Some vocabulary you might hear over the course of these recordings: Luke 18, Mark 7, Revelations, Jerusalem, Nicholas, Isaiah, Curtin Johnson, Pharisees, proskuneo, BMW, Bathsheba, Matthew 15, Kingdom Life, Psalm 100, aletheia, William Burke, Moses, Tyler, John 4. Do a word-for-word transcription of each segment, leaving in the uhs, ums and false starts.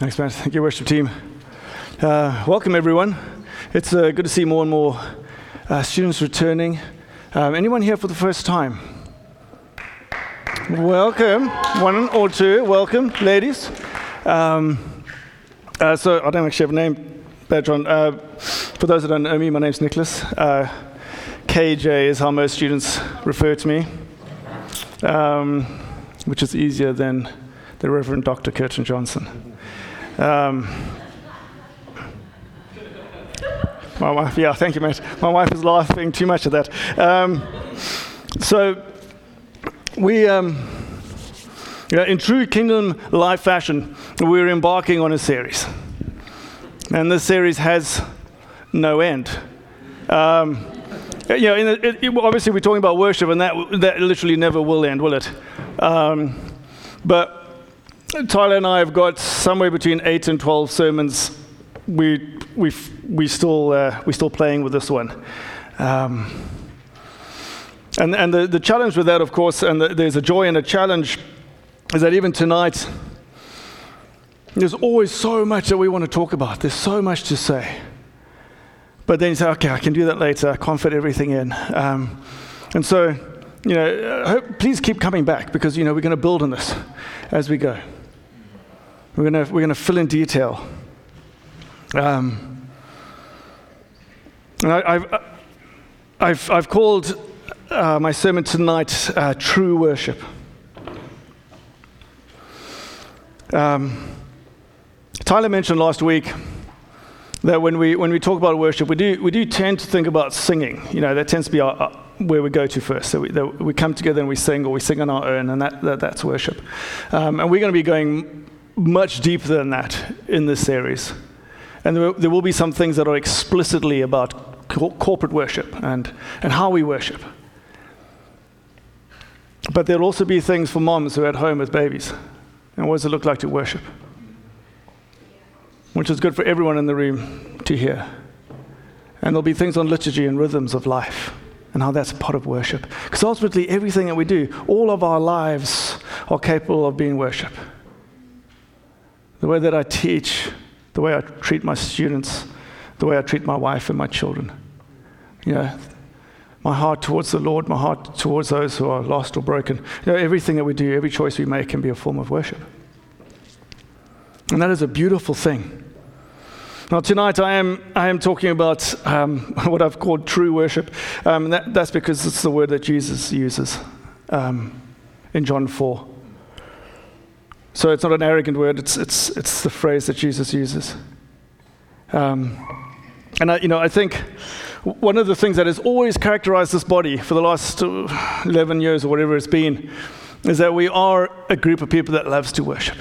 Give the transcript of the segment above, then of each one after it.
Thanks, man. Thank you, worship team. Uh, welcome, everyone. It's uh, good to see more and more uh, students returning. Um, anyone here for the first time? Welcome. One or two. Welcome, ladies. Um, uh, so I don't actually have a name, Bertrand. Uh, for those that don't know me, my name's Nicholas. Uh, K J is how most students refer to me, um, which is easier than the Reverend Doctor Curtin Johnson. Um, my wife, yeah, thank you, mate. My wife is laughing too much at that. Um, so we, um, you know, in true Kingdom Life fashion, we're embarking on a series, and this series has no end. Um, you know, in the, it, it, obviously we're talking about worship, and that that literally never will end, will it? Um, but Tyler and I have got somewhere between eight and twelve sermons. We we we still uh, we still playing with this one, um, and and the, the challenge with that, of course, and the, there's a joy and a challenge, is that even tonight, there's always so much that we want to talk about. There's so much to say, but then you say, okay, I can do that later. I can't fit everything in, um, and so you know, hope, please keep coming back, because you know we're going to build on this as we go. We're going to we're going to fill in detail. Um, and I, I've I've I've called uh, my sermon tonight uh, "True Worship." Um, Tyler mentioned last week that when we when we talk about worship, we do we do tend to think about singing. You know, that tends to be our, our, where we go to first. So we, that we come together and we sing, or we sing on our own, and that, that that's worship. Um, and we're going to be going much deeper than that in this series. And there, there will be some things that are explicitly about co- corporate worship and, and how we worship. But there'll also be things for moms who are at home with babies. And what does it look like to worship? Which is good for everyone in the room to hear. And there'll be things on liturgy and rhythms of life and how that's a part of worship. Because ultimately, everything that we do, all of our lives are capable of being worship. The way that I teach, the way I treat my students, the way I treat my wife and my children. You know, my heart towards the Lord, my heart towards those who are lost or broken. You know, everything that we do, every choice we make can be a form of worship. And that is a beautiful thing. Now, tonight I am I am talking about um, what I've called true worship. Um, that, that's because it's the word that Jesus uses um, in John four. So it's not an arrogant word. It's it's it's the phrase that Jesus uses. Um, and I, you know, I think one of the things that has always characterized this body for the last eleven years or whatever it's been is that we are a group of people that loves to worship.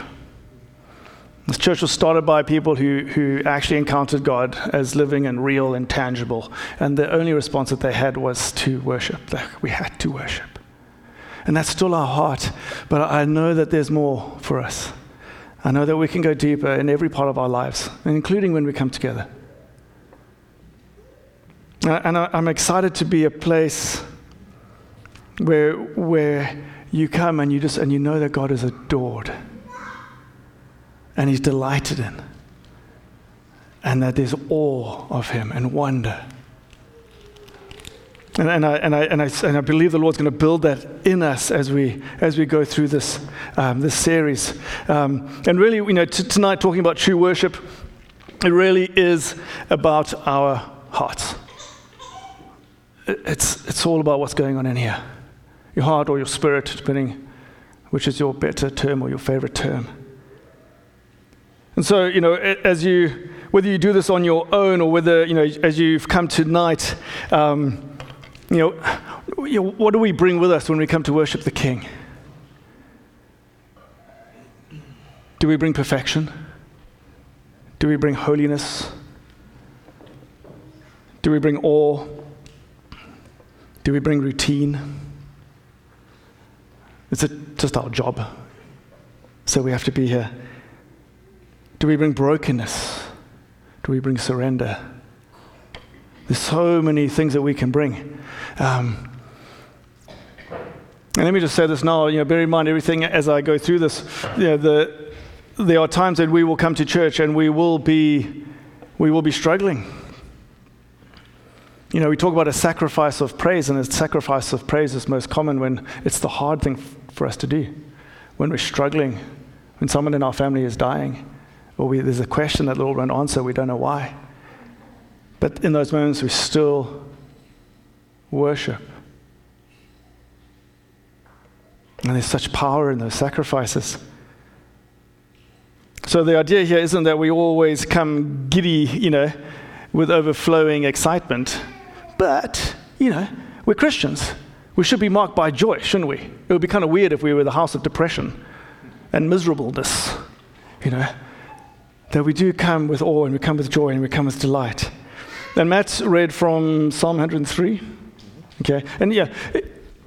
This church was started by people who, who actually encountered God as living and real and tangible. And the only response that they had was to worship. Like, we had to worship. And that's still our heart. But I know that there's more for us. I know that we can go deeper in every part of our lives, including when we come together. And I'm excited to be a place where, where you come and you just and you know that God is adored. And he's delighted in, and that there's awe of him and wonder. And, and I and I and I and I believe the Lord's going to build that in us as we as we go through this um, this series. Um, and really, you know, t- tonight talking about true worship, it really is about our hearts. It's it's all about what's going on in here, your heart or your spirit, depending which is your better term or your favorite term. And so, you know, as you, whether you do this on your own or whether, you know, as you've come tonight, um, you know, you know, what do we bring with us when we come to worship the King? Do we bring perfection? Do we bring holiness? Do we bring awe? Do we bring routine? Is it just our job? So we have to be here. Do we bring brokenness? Do we bring surrender? There's so many things that we can bring. Um, and let me just say this now, you know, bear in mind everything as I go through this, you know, the there are times that we will come to church and we will be we will be struggling. You know, we talk about a sacrifice of praise, and a sacrifice of praise is most common when it's the hard thing for us to do, when we're struggling, when someone in our family is dying, or we, there's a question that we'll run answer, we don't know why. But in those moments, we still worship. And there's such power in those sacrifices. So the idea here isn't that we always come giddy, you know, with overflowing excitement. But, you know, we're Christians. We should be marked by joy, shouldn't we? It would be kind of weird if we were the house of depression and miserableness, you know, that we do come with awe and we come with joy and we come with delight. And Matt's read from Psalm one hundred three. Okay, and yeah,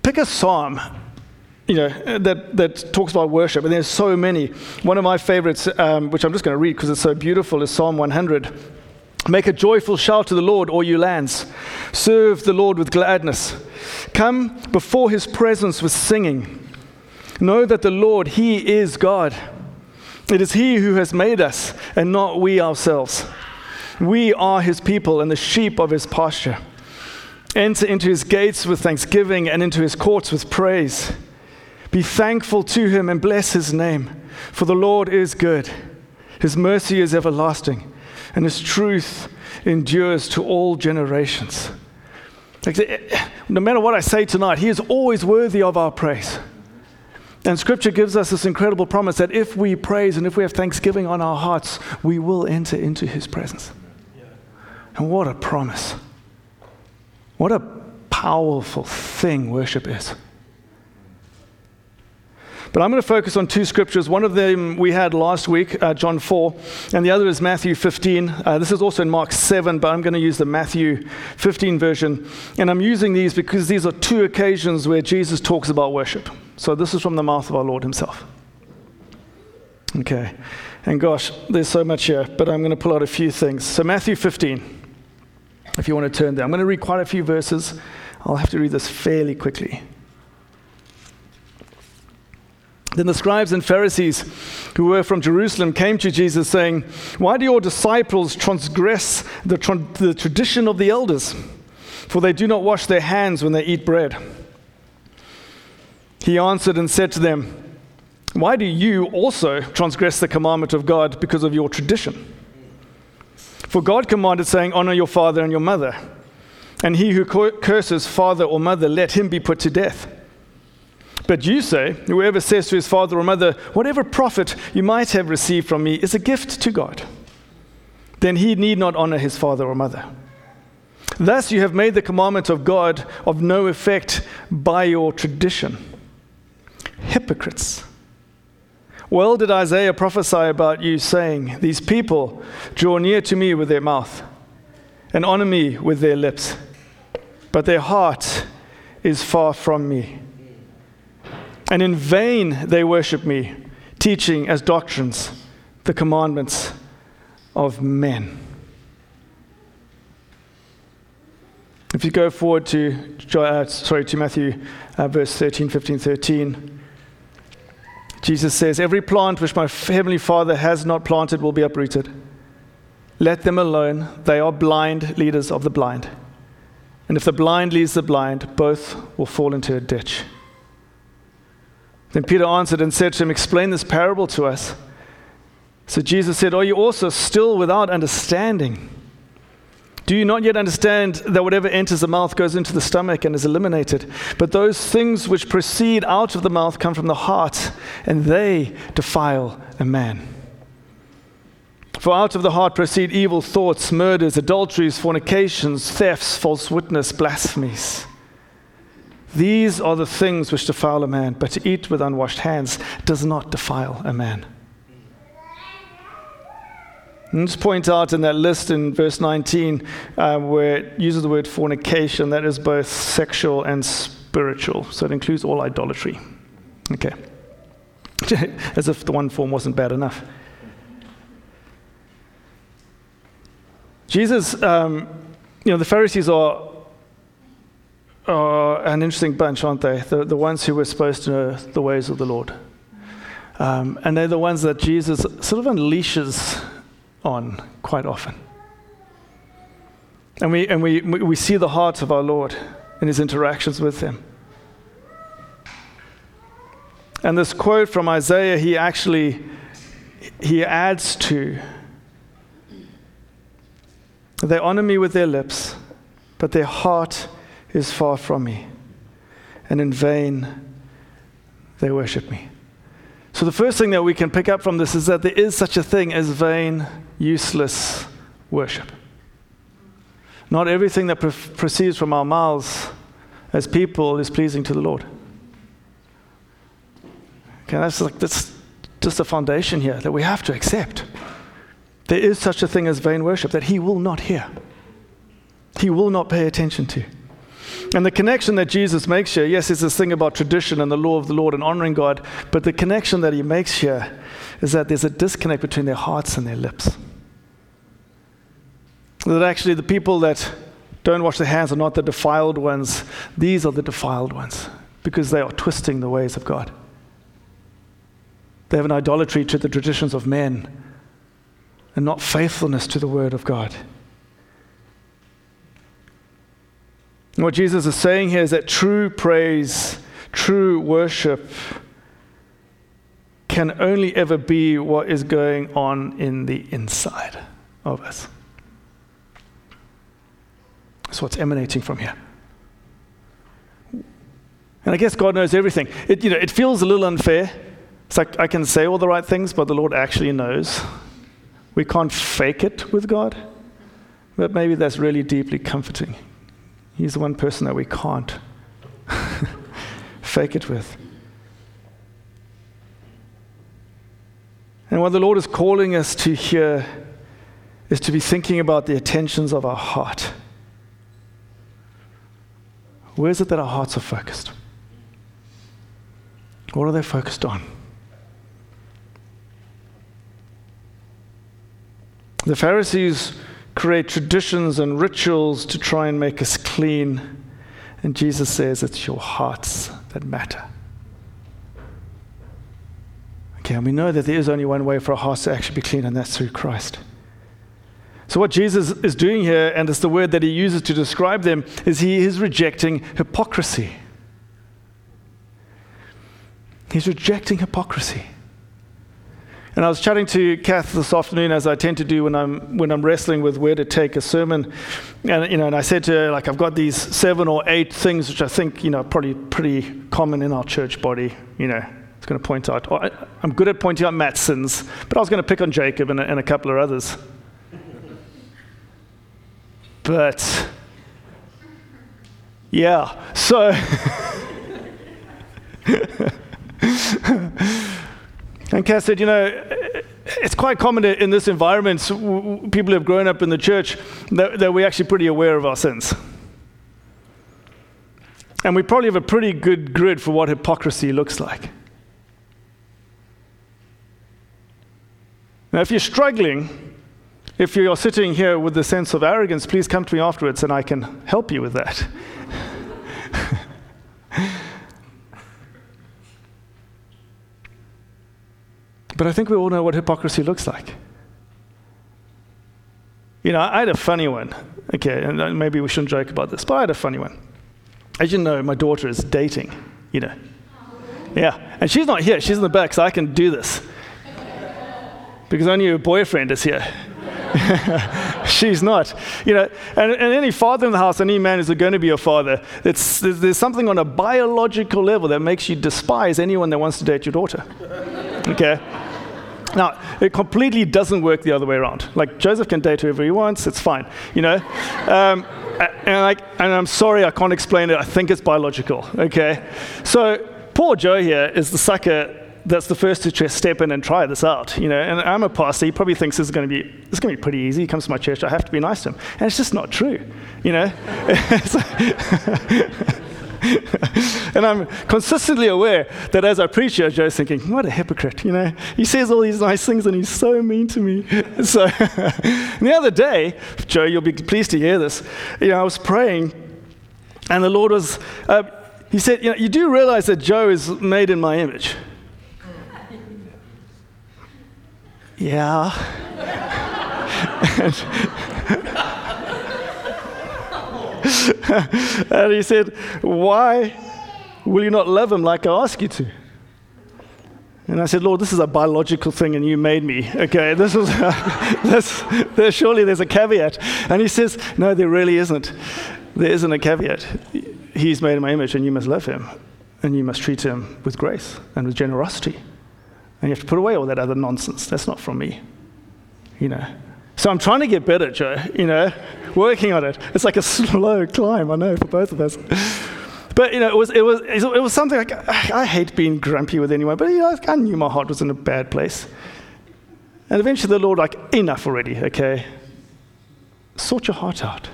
pick a psalm, you know, that, that talks about worship, and there's so many. One of my favorites, um, which I'm just going to read because it's so beautiful, is Psalm one hundred. Make a joyful shout to the Lord, all you lands. Serve the Lord with gladness. Come before his presence with singing. Know that the Lord, he is God. It is he who has made us, and not we ourselves. We are his people and the sheep of his pasture. Enter into his gates with thanksgiving and into his courts with praise. Be thankful to him and bless his name, for the Lord is good. His mercy is everlasting, and his truth endures to all generations. No matter what I say tonight, he is always worthy of our praise. And Scripture gives us this incredible promise that if we praise and if we have thanksgiving on our hearts, we will enter into his presence. And what a promise. What a powerful thing worship is. But I'm going to focus on two scriptures. One of them we had last week, uh, John four, and the other is Matthew fifteen. Uh, this is also in Mark seven, but I'm going to use the Matthew fifteen version. And I'm using these because these are two occasions where Jesus talks about worship. So this is from the mouth of our Lord himself. Okay. And gosh, there's so much here, but I'm going to pull out a few things. So Matthew fifteen, if you want to turn there. I'm going to read quite a few verses. I'll have to read this fairly quickly. Then the scribes and Pharisees who were from Jerusalem came to Jesus saying, "Why do your disciples transgress the, tra- the tradition of the elders? For they do not wash their hands when they eat bread." He answered and said to them, "Why do you also transgress the commandment of God because of your tradition? For God commanded, saying, 'Honor your father and your mother,' and he who co- curses father or mother, let him be put to death. But you say, whoever says to his father or mother, 'Whatever profit you might have received from me is a gift to God,' then he need not honor his father or mother. Thus you have made the commandment of God of no effect by your tradition. Hypocrites! Well did Isaiah prophesy about you, saying, 'These people draw near to me with their mouth and honor me with their lips, but their heart is far from me. And in vain they worship me, teaching as doctrines the commandments of men.'" If you go forward to uh, sorry to Matthew uh, verse thirteen, fifteen, thirteen, Jesus says, "Every plant which my heavenly Father has not planted will be uprooted. Let them alone. They are blind leaders of the blind. And if the blind leads the blind, both will fall into a ditch." Then Peter answered and said to him, "Explain this parable to us." So Jesus said, "Are you also still without understanding? Do you not yet understand that whatever enters the mouth goes into the stomach and is eliminated? But those things which proceed out of the mouth come from the heart, and they defile a man. For out of the heart proceed evil thoughts, murders, adulteries, fornications, thefts, false witness, blasphemies. These are the things which defile a man, but to eat with unwashed hands does not defile a man." And just point out in that list in verse nineteen, uh, where it uses the word fornication, that is both sexual and spiritual. So it includes all idolatry. Okay. As if the one form wasn't bad enough. Jesus, um, you know, the Pharisees are Uh, an interesting bunch, aren't they? The, the ones who were supposed to know the ways of the Lord. Um, and they're the ones that Jesus sort of unleashes on quite often. And we and we we see the heart of our Lord in his interactions with them. And this quote from Isaiah, he actually he adds to. They honor me with their lips, but their heart is far from me, and in vain they worship me. So the first thing that we can pick up from this is that there is such a thing as vain, useless worship. Not everything that pre- proceeds from our mouths as people is pleasing to the Lord. Okay, that's, like, that's just a foundation here that we have to accept. There is such a thing as vain worship that he will not hear. He will not pay attention to. And the connection that Jesus makes here, yes, it's this thing about tradition and the law of the Lord and honoring God, but the connection that he makes here is that there's a disconnect between their hearts and their lips. That actually the people that don't wash their hands are not the defiled ones. These are the defiled ones because they are twisting the ways of God. They have an idolatry to the traditions of men and not faithfulness to the word of God. And what Jesus is saying here is that true praise, true worship can only ever be what is going on in the inside of us. That's what's emanating from here. And I guess God knows everything. It, you know, it feels a little unfair. It's like I can say all the right things, but the Lord actually knows. We can't fake it with God. But maybe that's really deeply comforting. He's the one person that we can't fake it with. And what the Lord is calling us to hear is to be thinking about the attentions of our heart. Where is it that our hearts are focused? What are they focused on? The Pharisees create traditions and rituals to try and make us clean, and Jesus says it's your hearts that matter. Okay, and we know that there is only one way for our hearts to actually be clean, and that's through Christ. So what Jesus is doing here, and it's the word that he uses to describe them, is he is rejecting hypocrisy. He's rejecting hypocrisy. And I was chatting to Kath this afternoon, as I tend to do when I'm when I'm wrestling with where to take a sermon, and you know, and I said to her, like, I've got these seven or eight things which I think, you know, are probably pretty common in our church body, you know. I was going to point out. Oh, I, I'm good at pointing out Matt's sins, but I was going to pick on Jacob and, and a couple of others. But, yeah, so, and Cass said, you know, it's quite common in this environment, people who have grown up in the church, that, that we're actually pretty aware of our sins. And we probably have a pretty good grid for what hypocrisy looks like. Now, if you're struggling, if you're sitting here with a sense of arrogance, please come to me afterwards and I can help you with that. But I think we all know what hypocrisy looks like. You know, I had a funny one. Okay, and maybe we shouldn't joke about this, but I had a funny one. As you know, my daughter is dating, you know. Yeah, and she's not here. She's in the back, so I can do this. Because only her boyfriend is here. She's not, you know, and, and any father in the house, any man is going to be a father. It's, there's, there's something on a biological level that makes you despise anyone that wants to date your daughter. Okay, now it completely doesn't work the other way around. Like Joseph can date whoever he wants, it's fine, you know. Um, and like, and I'm sorry, I can't explain it. I think it's biological. Okay, so poor Joe here is the sucker. That's the first to step in and try this out, you know. And I'm a pastor. He probably thinks this is going to be it's going to be pretty easy. He comes to my church. I have to be nice to him, and it's just not true, you know. And I'm consistently aware that as I preach here, Joe's thinking, "What a hypocrite!" You know, he says all these nice things, and he's so mean to me. So the other day, Joe, you'll be pleased to hear this. You know, I was praying, and the Lord was. Uh, he said, "You know, you do realize that Joe is made in my image." yeah. and, and he said, why will you not love him like I ask you to? And I said, Lord, this is a biological thing, and you made me. Okay, this is a, this. There, surely there's a caveat. And he says, no, there really isn't. There isn't a caveat. He's made in my image, and you must love him, and you must treat him with grace and with generosity. And you have to put away all that other nonsense. That's not from me, you know. So I'm trying to get better, Joe. You know, working on it. It's like a slow climb, I know, for both of us. But, you know, it was it was, it was something like, I hate being grumpy with anyone, but, you know, I knew my heart was in a bad place. And eventually the Lord, like, enough already, okay? Sort your heart out.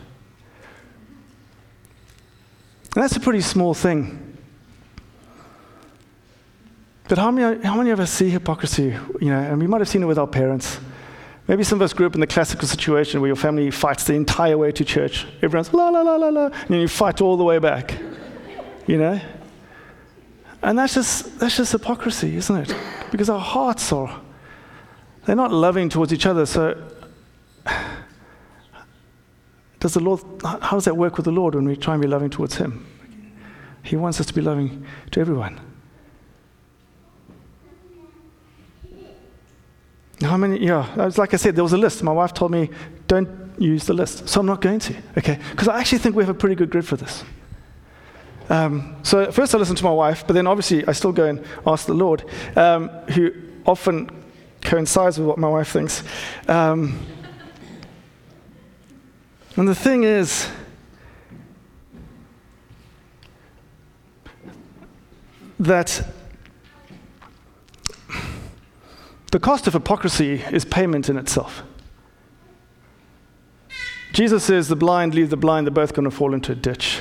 And that's a pretty small thing. But how many, how many of us see hypocrisy, you know, and we might have seen it with our parents. Maybe some of us grew up in the classical situation where your family fights the entire way to church. Everyone's la, la, la, la, la, and you fight all the way back. You know, and that's just that's just hypocrisy, isn't it? Because our hearts are, they're not loving towards each other. So, does the Lord? How does that work with the Lord when we try and be loving towards Him? He wants us to be loving to everyone. How many? Yeah, it was like I said, there was a list. My wife told me, don't use the list, so I'm not going to. Okay, because I actually think we have a pretty good grid for this. Um, so at first I listened to my wife, but then obviously I still go and ask the Lord, um, who often coincides with what my wife thinks. Um, and the thing is, that the cost of hypocrisy is payment in itself. Jesus says, the blind lead the blind, they're both going to fall into a ditch.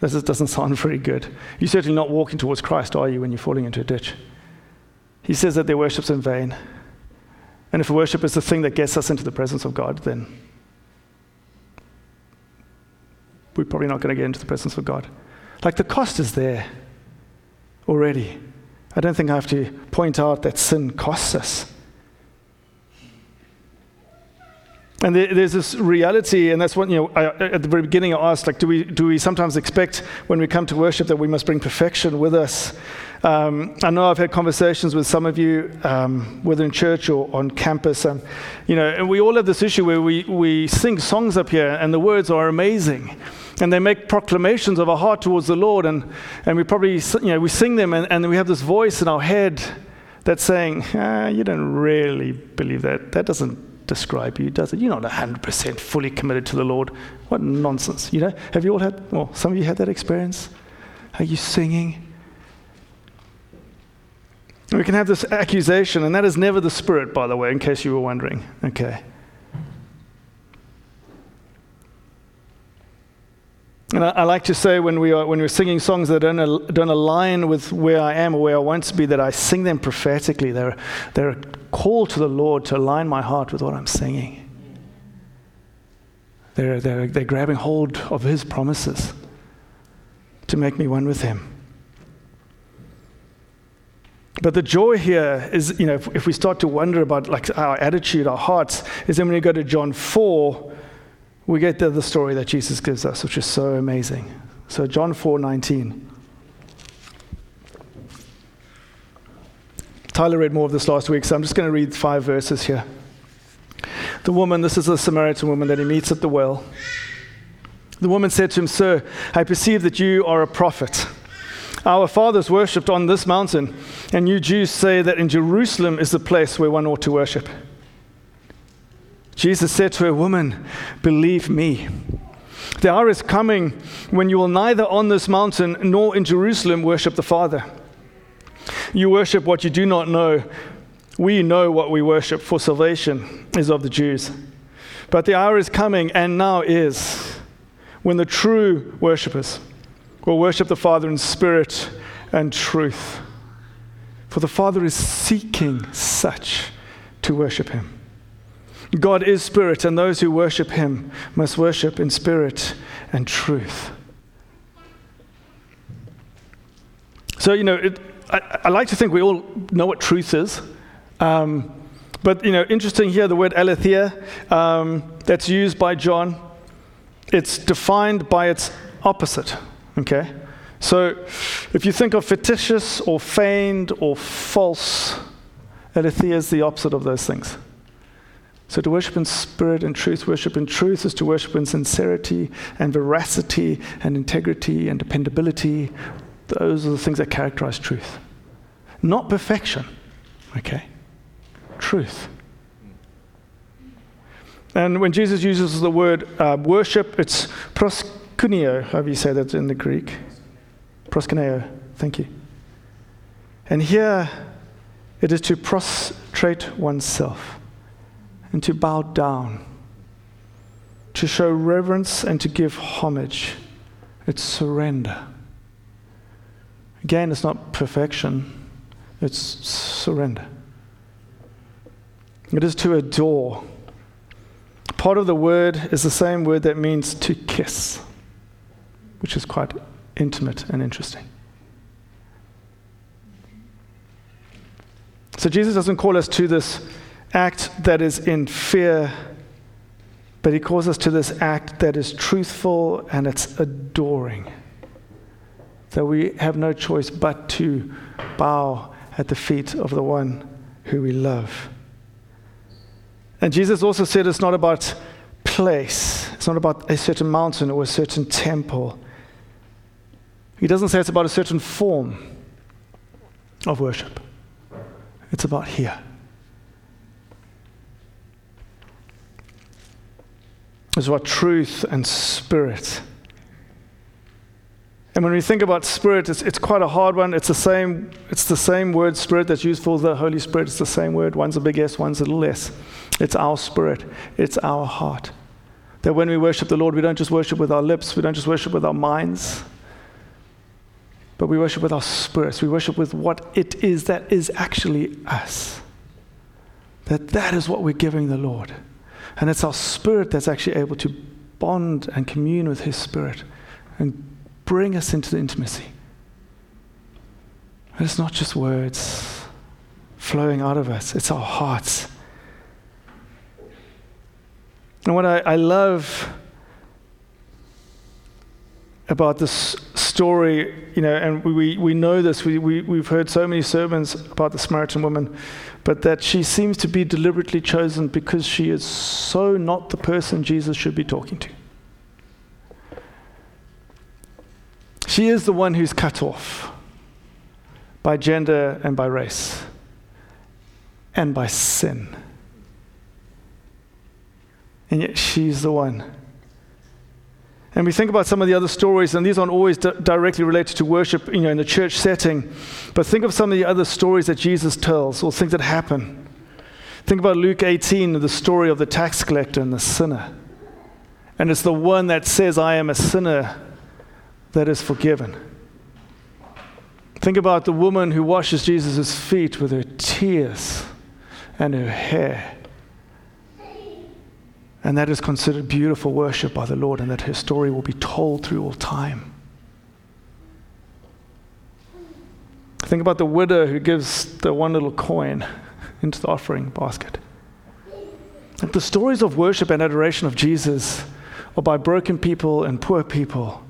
This doesn't sound very good. You're certainly not walking towards Christ, are you, when you're falling into a ditch? He says that their worship's in vain. And if worship is the thing that gets us into the presence of God, then we're probably not going to get into the presence of God. Like, the cost is there already. I don't think I have to point out that sin costs us. And there's this reality, and that's what, you know, I, at the very beginning I asked, like, do we do we sometimes expect when we come to worship that we must bring perfection with us? Um, I know I've had conversations with some of you, um, whether in church or on campus, and, you know, and we all have this issue where we, we sing songs up here, and the words are amazing, and they make proclamations of our heart towards the Lord, and, and we probably, you know, we sing them, and, and we have this voice in our head that's saying, ah, you don't really believe that. That doesn't describe you, does it? You're not one hundred percent fully committed to the Lord. What nonsense, you know? Have you all had, well, some of you had that experience? Are you singing? And we can have this accusation, and that is never the Spirit, by the way, in case you were wondering. Okay. And I, I like to say when we are when we're singing songs that don't al- don't align with where I am or where I want to be, that I sing them prophetically. They're they're a call to the Lord to align my heart with what I'm singing. They're they're they're grabbing hold of His promises to make me one with Him. But the joy here is, you know, if, if we start to wonder about, like, our attitude, our hearts, is then when we go to John four. We get the, the story that Jesus gives us, which is so amazing. So John four nineteen. Tyler read more of this last week, so I'm just going to read five verses here. The woman, this is the Samaritan woman that he meets at the well. The woman said to him, "Sir, I perceive that you are a prophet. Our fathers worshipped on this mountain, and you Jews say that in Jerusalem is the place where one ought to worship." Jesus said to her, "Woman, believe me, the hour is coming when you will neither on this mountain nor in Jerusalem worship the Father. You worship what you do not know. We know what we worship, for salvation is of the Jews. But the hour is coming, and now is, when the true worshipers will worship the Father in spirit and truth. For the Father is seeking such to worship him. God is spirit, and those who worship him must worship in spirit and truth." So, you know, it, I, I like to think we all know what truth is. Um, but, you know, interesting here, the word aletheia, um, that's used by John, it's defined by its opposite, okay? So if you think of fictitious or feigned or false, aletheia is the opposite of those things. So to worship in spirit and truth, worship in truth is to worship in sincerity and veracity and integrity and dependability. Those are the things that characterize truth. Not perfection, okay? Truth. And when Jesus uses the word uh, worship, it's proskuneo, however you say that in the Greek. Proskuneo, thank you. And here, it is to prostrate oneself and to bow down, to show reverence and to give homage. It's surrender. Again, it's not perfection, it's surrender. It is to adore. Part of the word is the same word that means to kiss, which is quite intimate and interesting. So Jesus doesn't call us to this act that is in fear, but he calls us to this act that is truthful and it's adoring. That we have no choice but to bow at the feet of the one who we love. And Jesus also said it's not about place. It's not about a certain mountain or a certain temple. He doesn't say it's about a certain form of worship. It's about here. It's about truth and spirit. And when we think about spirit, it's, it's quite a hard one. It's the same it's the same word spirit that's used for the Holy Spirit. It's the same word. One's a big S, one's a little S. It's our spirit. It's our heart. That when we worship the Lord, we don't just worship with our lips. We don't just worship with our minds. But we worship with our spirits. We worship with what it is that is actually us. That that is what we're giving the Lord. And it's our spirit that's actually able to bond and commune with his spirit and bring us into the intimacy. And it's not just words flowing out of us. It's our hearts. And what I, I love about this story, you know, and we, we know this, we, we, we've heard so many sermons about the Samaritan woman, but that she seems to be deliberately chosen because she is so not the person Jesus should be talking to. She is the one who's cut off by gender and by race and by sin. And yet she's the one. And we think about some of the other stories, and these aren't always d- directly related to worship, you know, in the church setting. But think of some of the other stories that Jesus tells, or things that happen. Think about Luke eighteen, the story of the tax collector and the sinner. And it's the one that says, I am a sinner, that is forgiven. Think about the woman who washes Jesus' feet with her tears and her hair. And that is considered beautiful worship by the Lord, and that her story will be told through all time. Think about the widow who gives the one little coin into the offering basket. And the stories of worship and adoration of Jesus are by broken people and poor people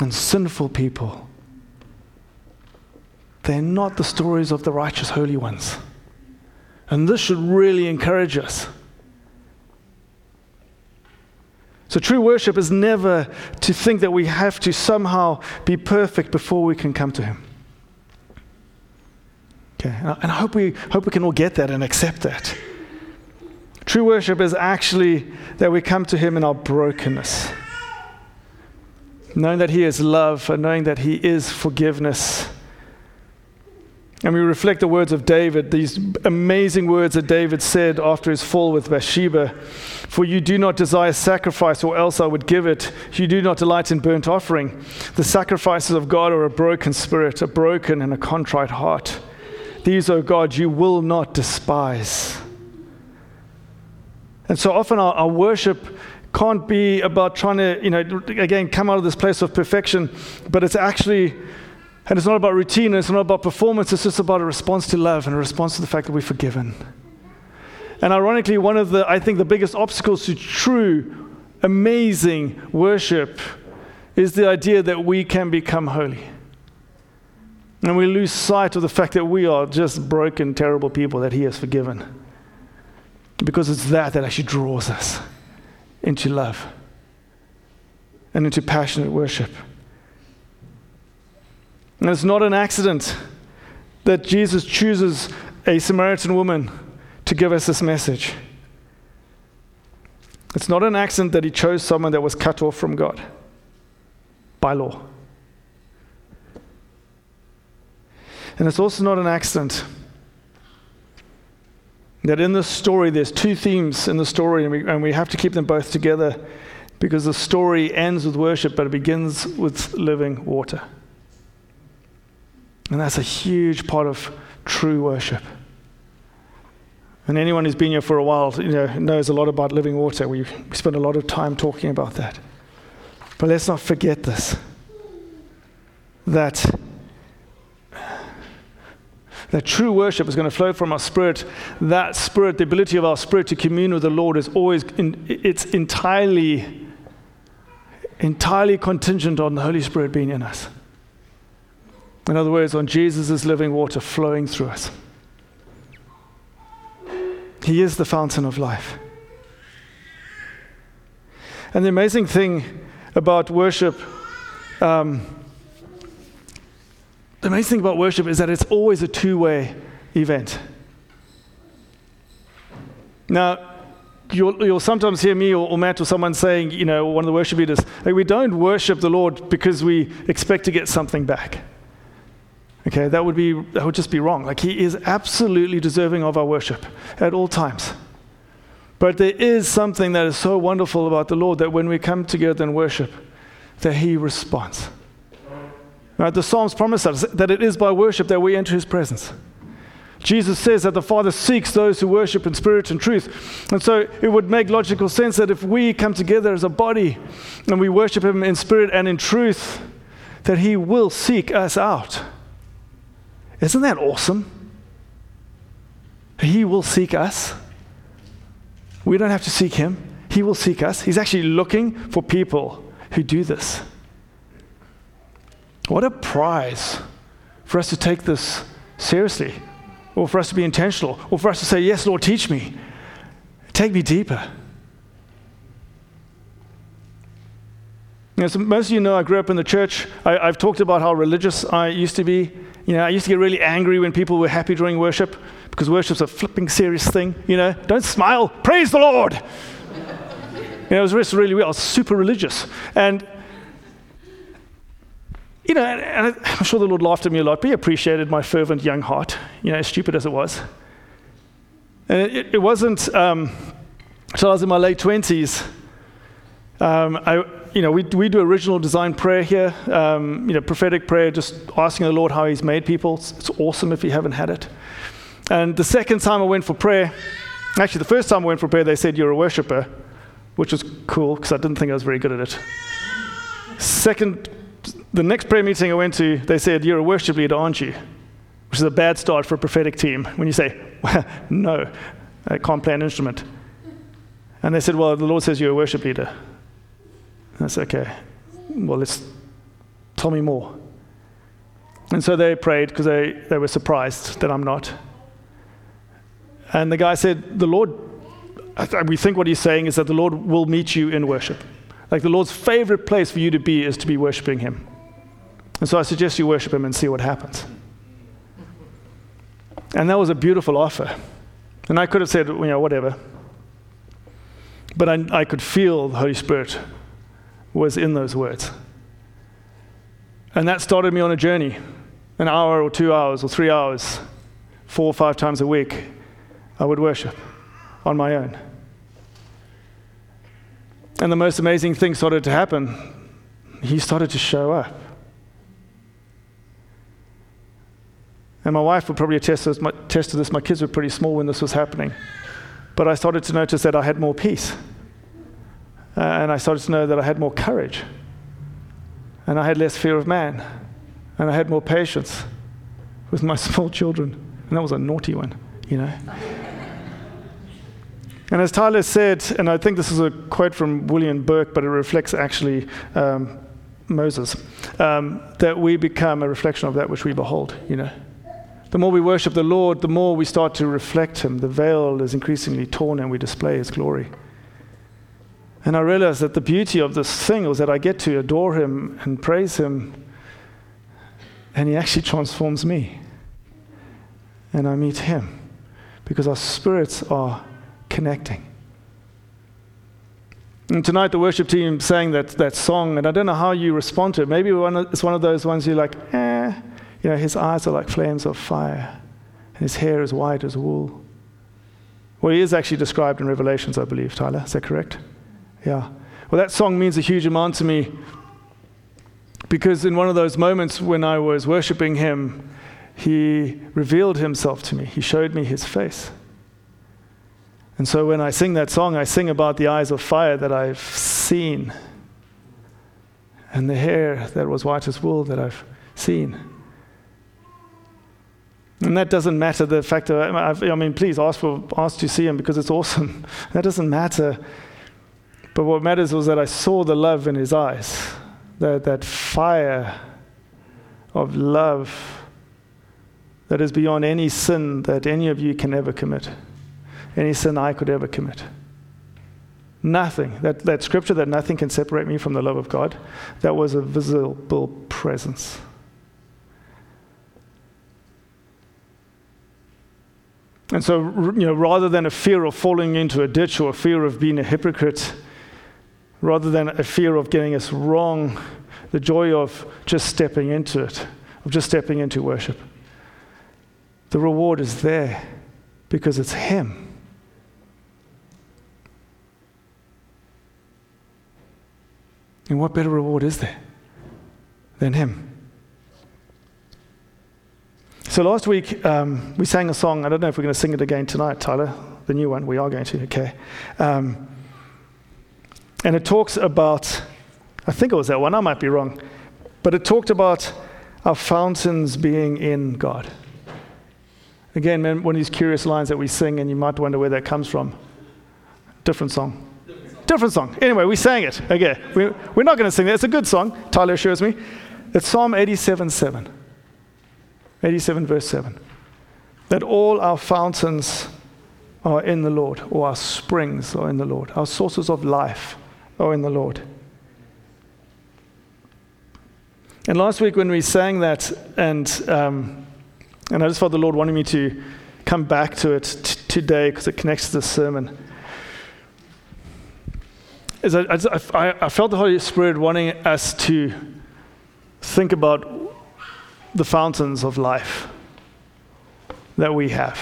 and sinful people. They're not the stories of the righteous holy ones. And this should really encourage us. So true worship is never to think that we have to somehow be perfect before we can come to him. Okay, and I hope we hope we can all get that and accept that. True worship is actually that we come to him in our brokenness, knowing that he is love and knowing that he is forgiveness. And we reflect the words of David, these amazing words that David said after his fall with Bathsheba. For you do not desire sacrifice, or else I would give it. You do not delight in burnt offering. The sacrifices of God are a broken spirit, a broken and a contrite heart. These, O God, you will not despise. And so often our, our worship can't be about trying to, you know, again, come out of this place of perfection, but it's actually And it's not about routine, and it's not about performance, it's just about a response to love and a response to the fact that we're forgiven. And ironically, one of the, I think, the biggest obstacles to true, amazing worship is the idea that we can become holy. And we lose sight of the fact that we are just broken, terrible people that He has forgiven. Because it's that that actually draws us into love and into passionate worship. And it's not an accident that Jesus chooses a Samaritan woman to give us this message. It's not an accident that He chose someone that was cut off from God by law. And it's also not an accident that in this story, there's two themes in the story, and we, and we have to keep them both together, because the story ends with worship, but it begins with living water. And that's a huge part of true worship. And anyone who's been here for a while, you know, knows a lot about living water. We spend a lot of time talking about that. But let's not forget this, that, that true worship is going to flow from our spirit. That spirit, the ability of our spirit to commune with the Lord, is always, in, it's entirely, entirely contingent on the Holy Spirit being in us. In other words, on Jesus' living water flowing through us. He is the fountain of life. And the amazing thing about worship, um, the amazing thing about worship is that it's always a two-way event. Now, you'll, you'll sometimes hear me or, or Matt or someone saying, you know, one of the worship leaders, hey, we don't worship the Lord because we expect to get something back. Okay, that would be that would just be wrong. Like, He is absolutely deserving of our worship at all times. But there is something that is so wonderful about the Lord that when we come together and worship, that He responds. Right? The Psalms promise us that it is by worship that we enter His presence. Jesus says that the Father seeks those who worship in spirit and truth. And so it would make logical sense that if we come together as a body and we worship Him in spirit and in truth, that He will seek us out. Isn't that awesome? He will seek us. We don't have to seek Him. He will seek us. He's actually looking for people who do this. What a prize for us to take this seriously, or for us to be intentional, or for us to say, yes, Lord, teach me. Take me deeper. You know, so most of you know I grew up in the church. I, I've talked about how religious I used to be. You know, I used to get really angry when people were happy during worship, because worship's a flipping serious thing, you know. Don't smile, praise the Lord. You know, it was just really weird. I was super religious. And, you know, and I'm sure the Lord laughed at me a lot, but He appreciated my fervent young heart, you know, as stupid as it was. And it, it wasn't um, until I was in my late twenties, um, I... You know, we we do original design prayer here, um, you know, prophetic prayer, just asking the Lord how He's made people. It's, it's awesome if you haven't had it. And the second time I went for prayer, actually the first time I went for prayer, they said, you're a worshiper, which was cool because I didn't think I was very good at it. Second, the next prayer meeting I went to, they said, you're a worship leader, aren't you? Which is a bad start for a prophetic team when you say, well, no, I can't play an instrument. And they said, well, the Lord says you're a worship leader. That's okay. Well, let's tell me more. And so they prayed, because they, they were surprised that I'm not. And the guy said, the Lord, we think what he's saying is that the Lord will meet you in worship. Like, the Lord's favorite place for you to be is to be worshiping Him. And so I suggest you worship Him and see what happens. And that was a beautiful offer. And I could have said, you know, whatever. But I, I could feel the Holy Spirit was in those words. And that started me on a journey, an hour or two hours or three hours, four or five times a week, I would worship on my own. And the most amazing thing started to happen. He started to show up. And my wife would probably attest to this. My, attest to this. My kids were pretty small when this was happening. But I started to notice that I had more peace. Uh, and I started to know that I had more courage, and I had less fear of man, and I had more patience with my small children. And that was a naughty one, you know. And as Tyler said, and I think this is a quote from William Burke, but it reflects actually um, Moses, um, that we become a reflection of that which we behold, you know. The more we worship the Lord, the more we start to reflect him. The veil is increasingly torn and we display his glory. And I realized that the beauty of this thing was that I get to adore him and praise him, and he actually transforms me. And I meet him because our spirits are connecting. And tonight the worship team sang that that song, and I don't know how you respond to it. Maybe one of, it's one of those ones you're like, eh, you know, his eyes are like flames of fire, and his hair is white as wool. Well, he is actually described in Revelations, I believe, Tyler. Is that correct? Yeah. Well, that song means a huge amount to me because in one of those moments when I was worshiping him, he revealed himself to me. He showed me his face. And so when I sing that song, I sing about the eyes of fire that I've seen and the hair that was white as wool that I've seen. And that doesn't matter, the fact that, I've, I mean, please ask for ask to see him because it's awesome. That doesn't matter. But what matters was that I saw the love in his eyes, that, that fire of love that is beyond any sin that any of you can ever commit. Any sin I could ever commit. Nothing. That that scripture that nothing can separate me from the love of God, that was a visible presence. And so, you know, rather than a fear of falling into a ditch or a fear of being a hypocrite, rather than a fear of getting us wrong, the joy of just stepping into it, of just stepping into worship. The reward is there because it's him. And what better reward is there than him? So last week, um, we sang a song. I don't know if we're going to sing it again tonight, Tyler, the new one. We are going to, okay. Um, and it talks about, I think it was that one, I might be wrong, but it talked about our fountains being in God. Again, man, one of these curious lines that we sing, and you might wonder where that comes from. Different song. Different song. Anyway, we sang it. Okay, we, we're not going to sing that. It's a good song, Tyler assures me. It's Psalm eighty-seven seven. eighty-seven verse seven. That all our fountains are in the Lord, or our springs are in the Lord. Our sources of life are in the Lord. And last week when we sang that, and um, and I just felt the Lord wanted me to come back to it t- today because it connects to this sermon. Is I, I, I felt the Holy Spirit wanting us to think about the fountains of life that we have.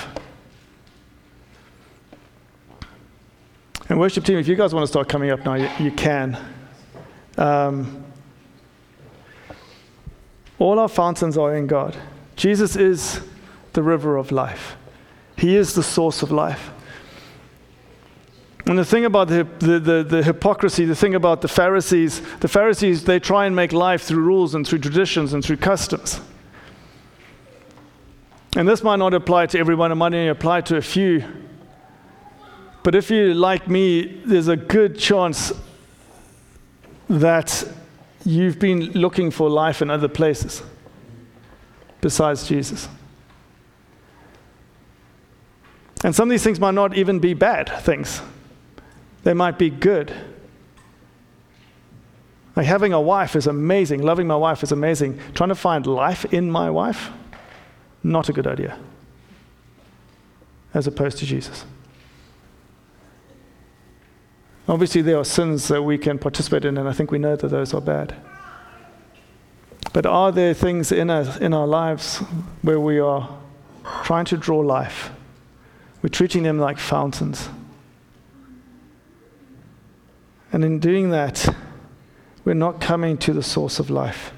And worship team, if you guys want to start coming up now, you, you can. Um, all our fountains are in God. Jesus is the river of life. He is the source of life. And the thing about the, the, the, the hypocrisy, the thing about the Pharisees, the Pharisees, they try and make life through rules and through traditions and through customs. And this might not apply to everyone, it might only apply to a few. But if you, like me, there's a good chance that you've been looking for life in other places besides Jesus. And some of these things might not even be bad things. They might be good. Like having a wife is amazing. Loving my wife is amazing. Trying to find life in my wife, not a good idea. As opposed to Jesus. Obviously, there are sins that we can participate in, and I think we know that those are bad. But are there things in us, in our lives where we are trying to draw life? We're treating them like fountains. And in doing that, we're not coming to the source of life.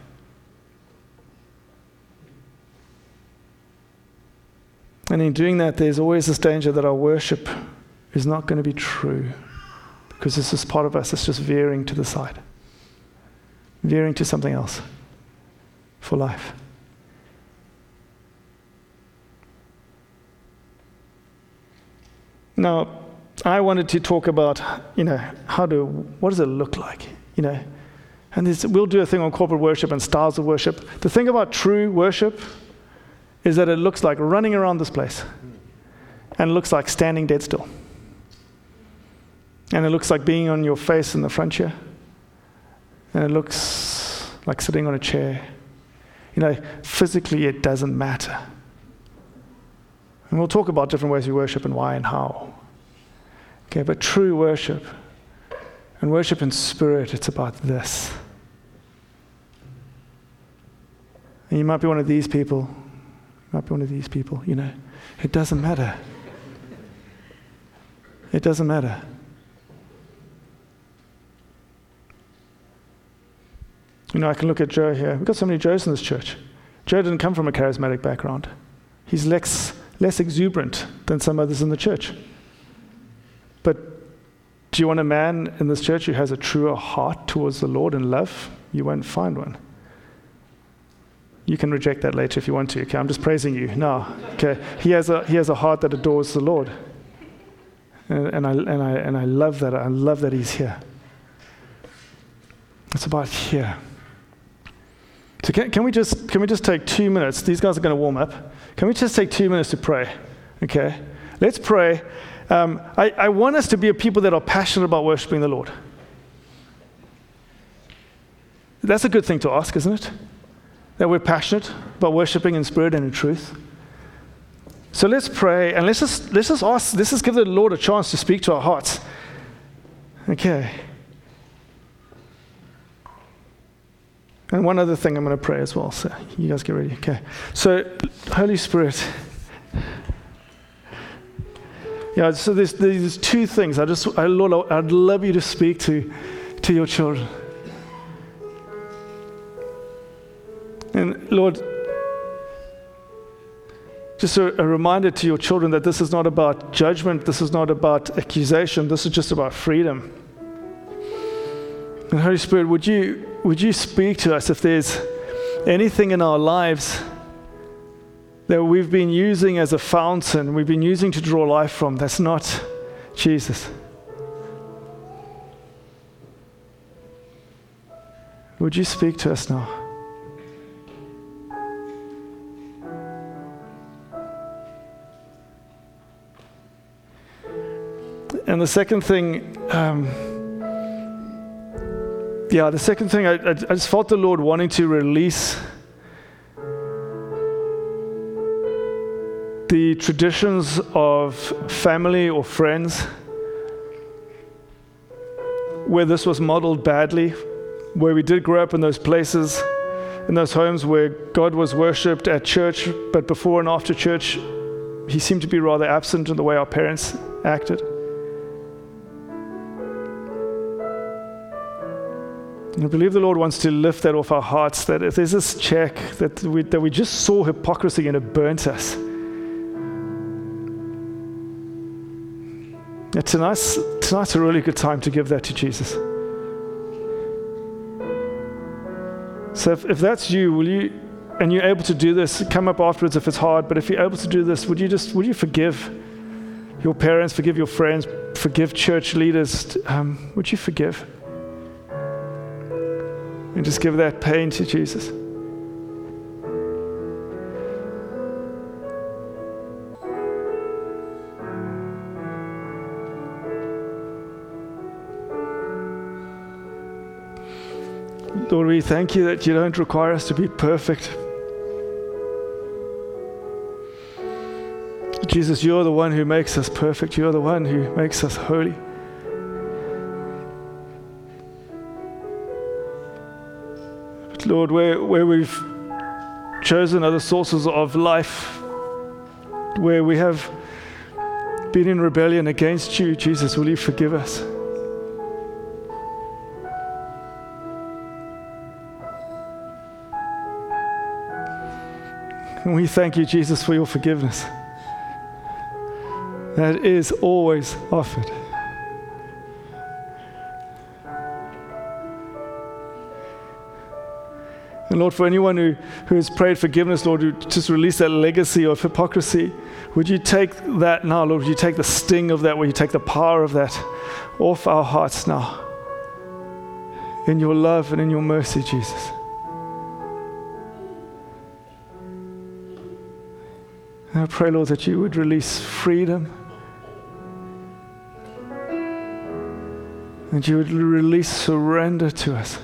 And in doing that, there's always this danger that our worship is not going to be true because this is part of us that's just veering to the side, veering to something else for life. Now, I wanted to talk about, you know, how do, what does it look like, you know? And this, we'll do a thing on corporate worship and styles of worship. The thing about true worship is that it looks like running around this place, and it looks like standing dead still, and it looks like being on your face in the frontier, and it looks like sitting on a chair. You know, physically it doesn't matter. And we'll talk about different ways we worship and why and how. Okay, but true worship, and worship in spirit, it's about this. And you might be one of these people, you might be one of these people, you know. It doesn't matter. It doesn't matter. You know, I can look at Joe here. We've got so many Joes in this church. Joe didn't come from a charismatic background. He's less, less exuberant than some others in the church. But do you want a man in this church who has a truer heart towards the Lord and love? You won't find one. You can reject that later if you want to. Okay, I'm just praising you now. Okay, he has a he has a heart that adores the Lord, and, and I and I and I love that. I love that he's here. It's about here. So can can we just can we just take two minutes? These guys are going to warm up. Can we just take two minutes to pray? Okay, let's pray. Um, I, I want us to be a people that are passionate about worshiping the Lord. That's a good thing to ask, isn't it? That we're passionate about worshiping in spirit and in truth. So let's pray, and let's just let's just ask, let's just give the Lord a chance to speak to our hearts. Okay. And one other thing I'm going to pray as well, so you guys get ready. Okay. So, Holy Spirit. Yeah, so there's, there's two things. I just, I, Lord, I'd love you to speak to, to your children. And Lord, just a, a reminder to your children that this is not about judgment, this is not about accusation, this is just about freedom. And Holy Spirit, would you would you speak to us if there's anything in our lives that we've been using as a fountain, we've been using to draw life from, that's not Jesus. Would you speak to us now? And the second thing, um, yeah, the second thing, I, I, I just felt the Lord wanting to release the traditions of family or friends where this was modeled badly, where we did grow up in those places, in those homes where God was worshipped at church, but before and after church, he seemed to be rather absent in the way our parents acted. And I believe the Lord wants to lift that off our hearts, that if there's this check that we, that we just saw hypocrisy and it burnt us, yeah, tonight's, tonight's a really good time to give that to Jesus. So if, if that's you, will you, and you're able to do this, come up afterwards if it's hard, but if you're able to do this, would you just, would you forgive your parents, forgive your friends, forgive church leaders, um, would you forgive? And just give that pain to Jesus. Lord, we thank you that you don't require us to be perfect. Jesus, you're the one who makes us perfect. You're the one who makes us holy. But Lord, where, where we've chosen other sources of life, where we have been in rebellion against you, Jesus, will you forgive us? And we thank you, Jesus, for your forgiveness. That is always offered. And And Lord, for anyone who, who has prayed forgiveness, Lord, who just release that legacy of hypocrisy, would you take that now, Lord? Would you take the sting of that? Would you take the power of that off our hearts now? In your love and in your mercy, Jesus. And I pray, Lord, that you would release freedom, and you would release surrender to us.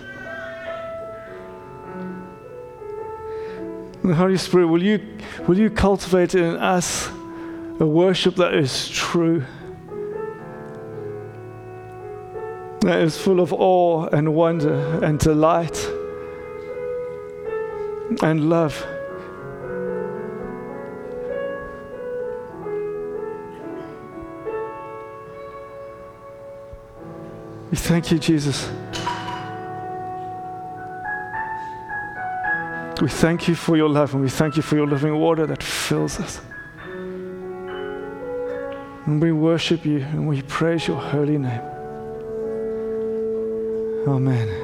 And Holy Spirit, will you will you cultivate in us a worship that is true, that is full of awe and wonder and delight and love. We thank you, Jesus. We thank you for your love, and we thank you for your living water that fills us. And we worship you, and we praise your holy name. Amen.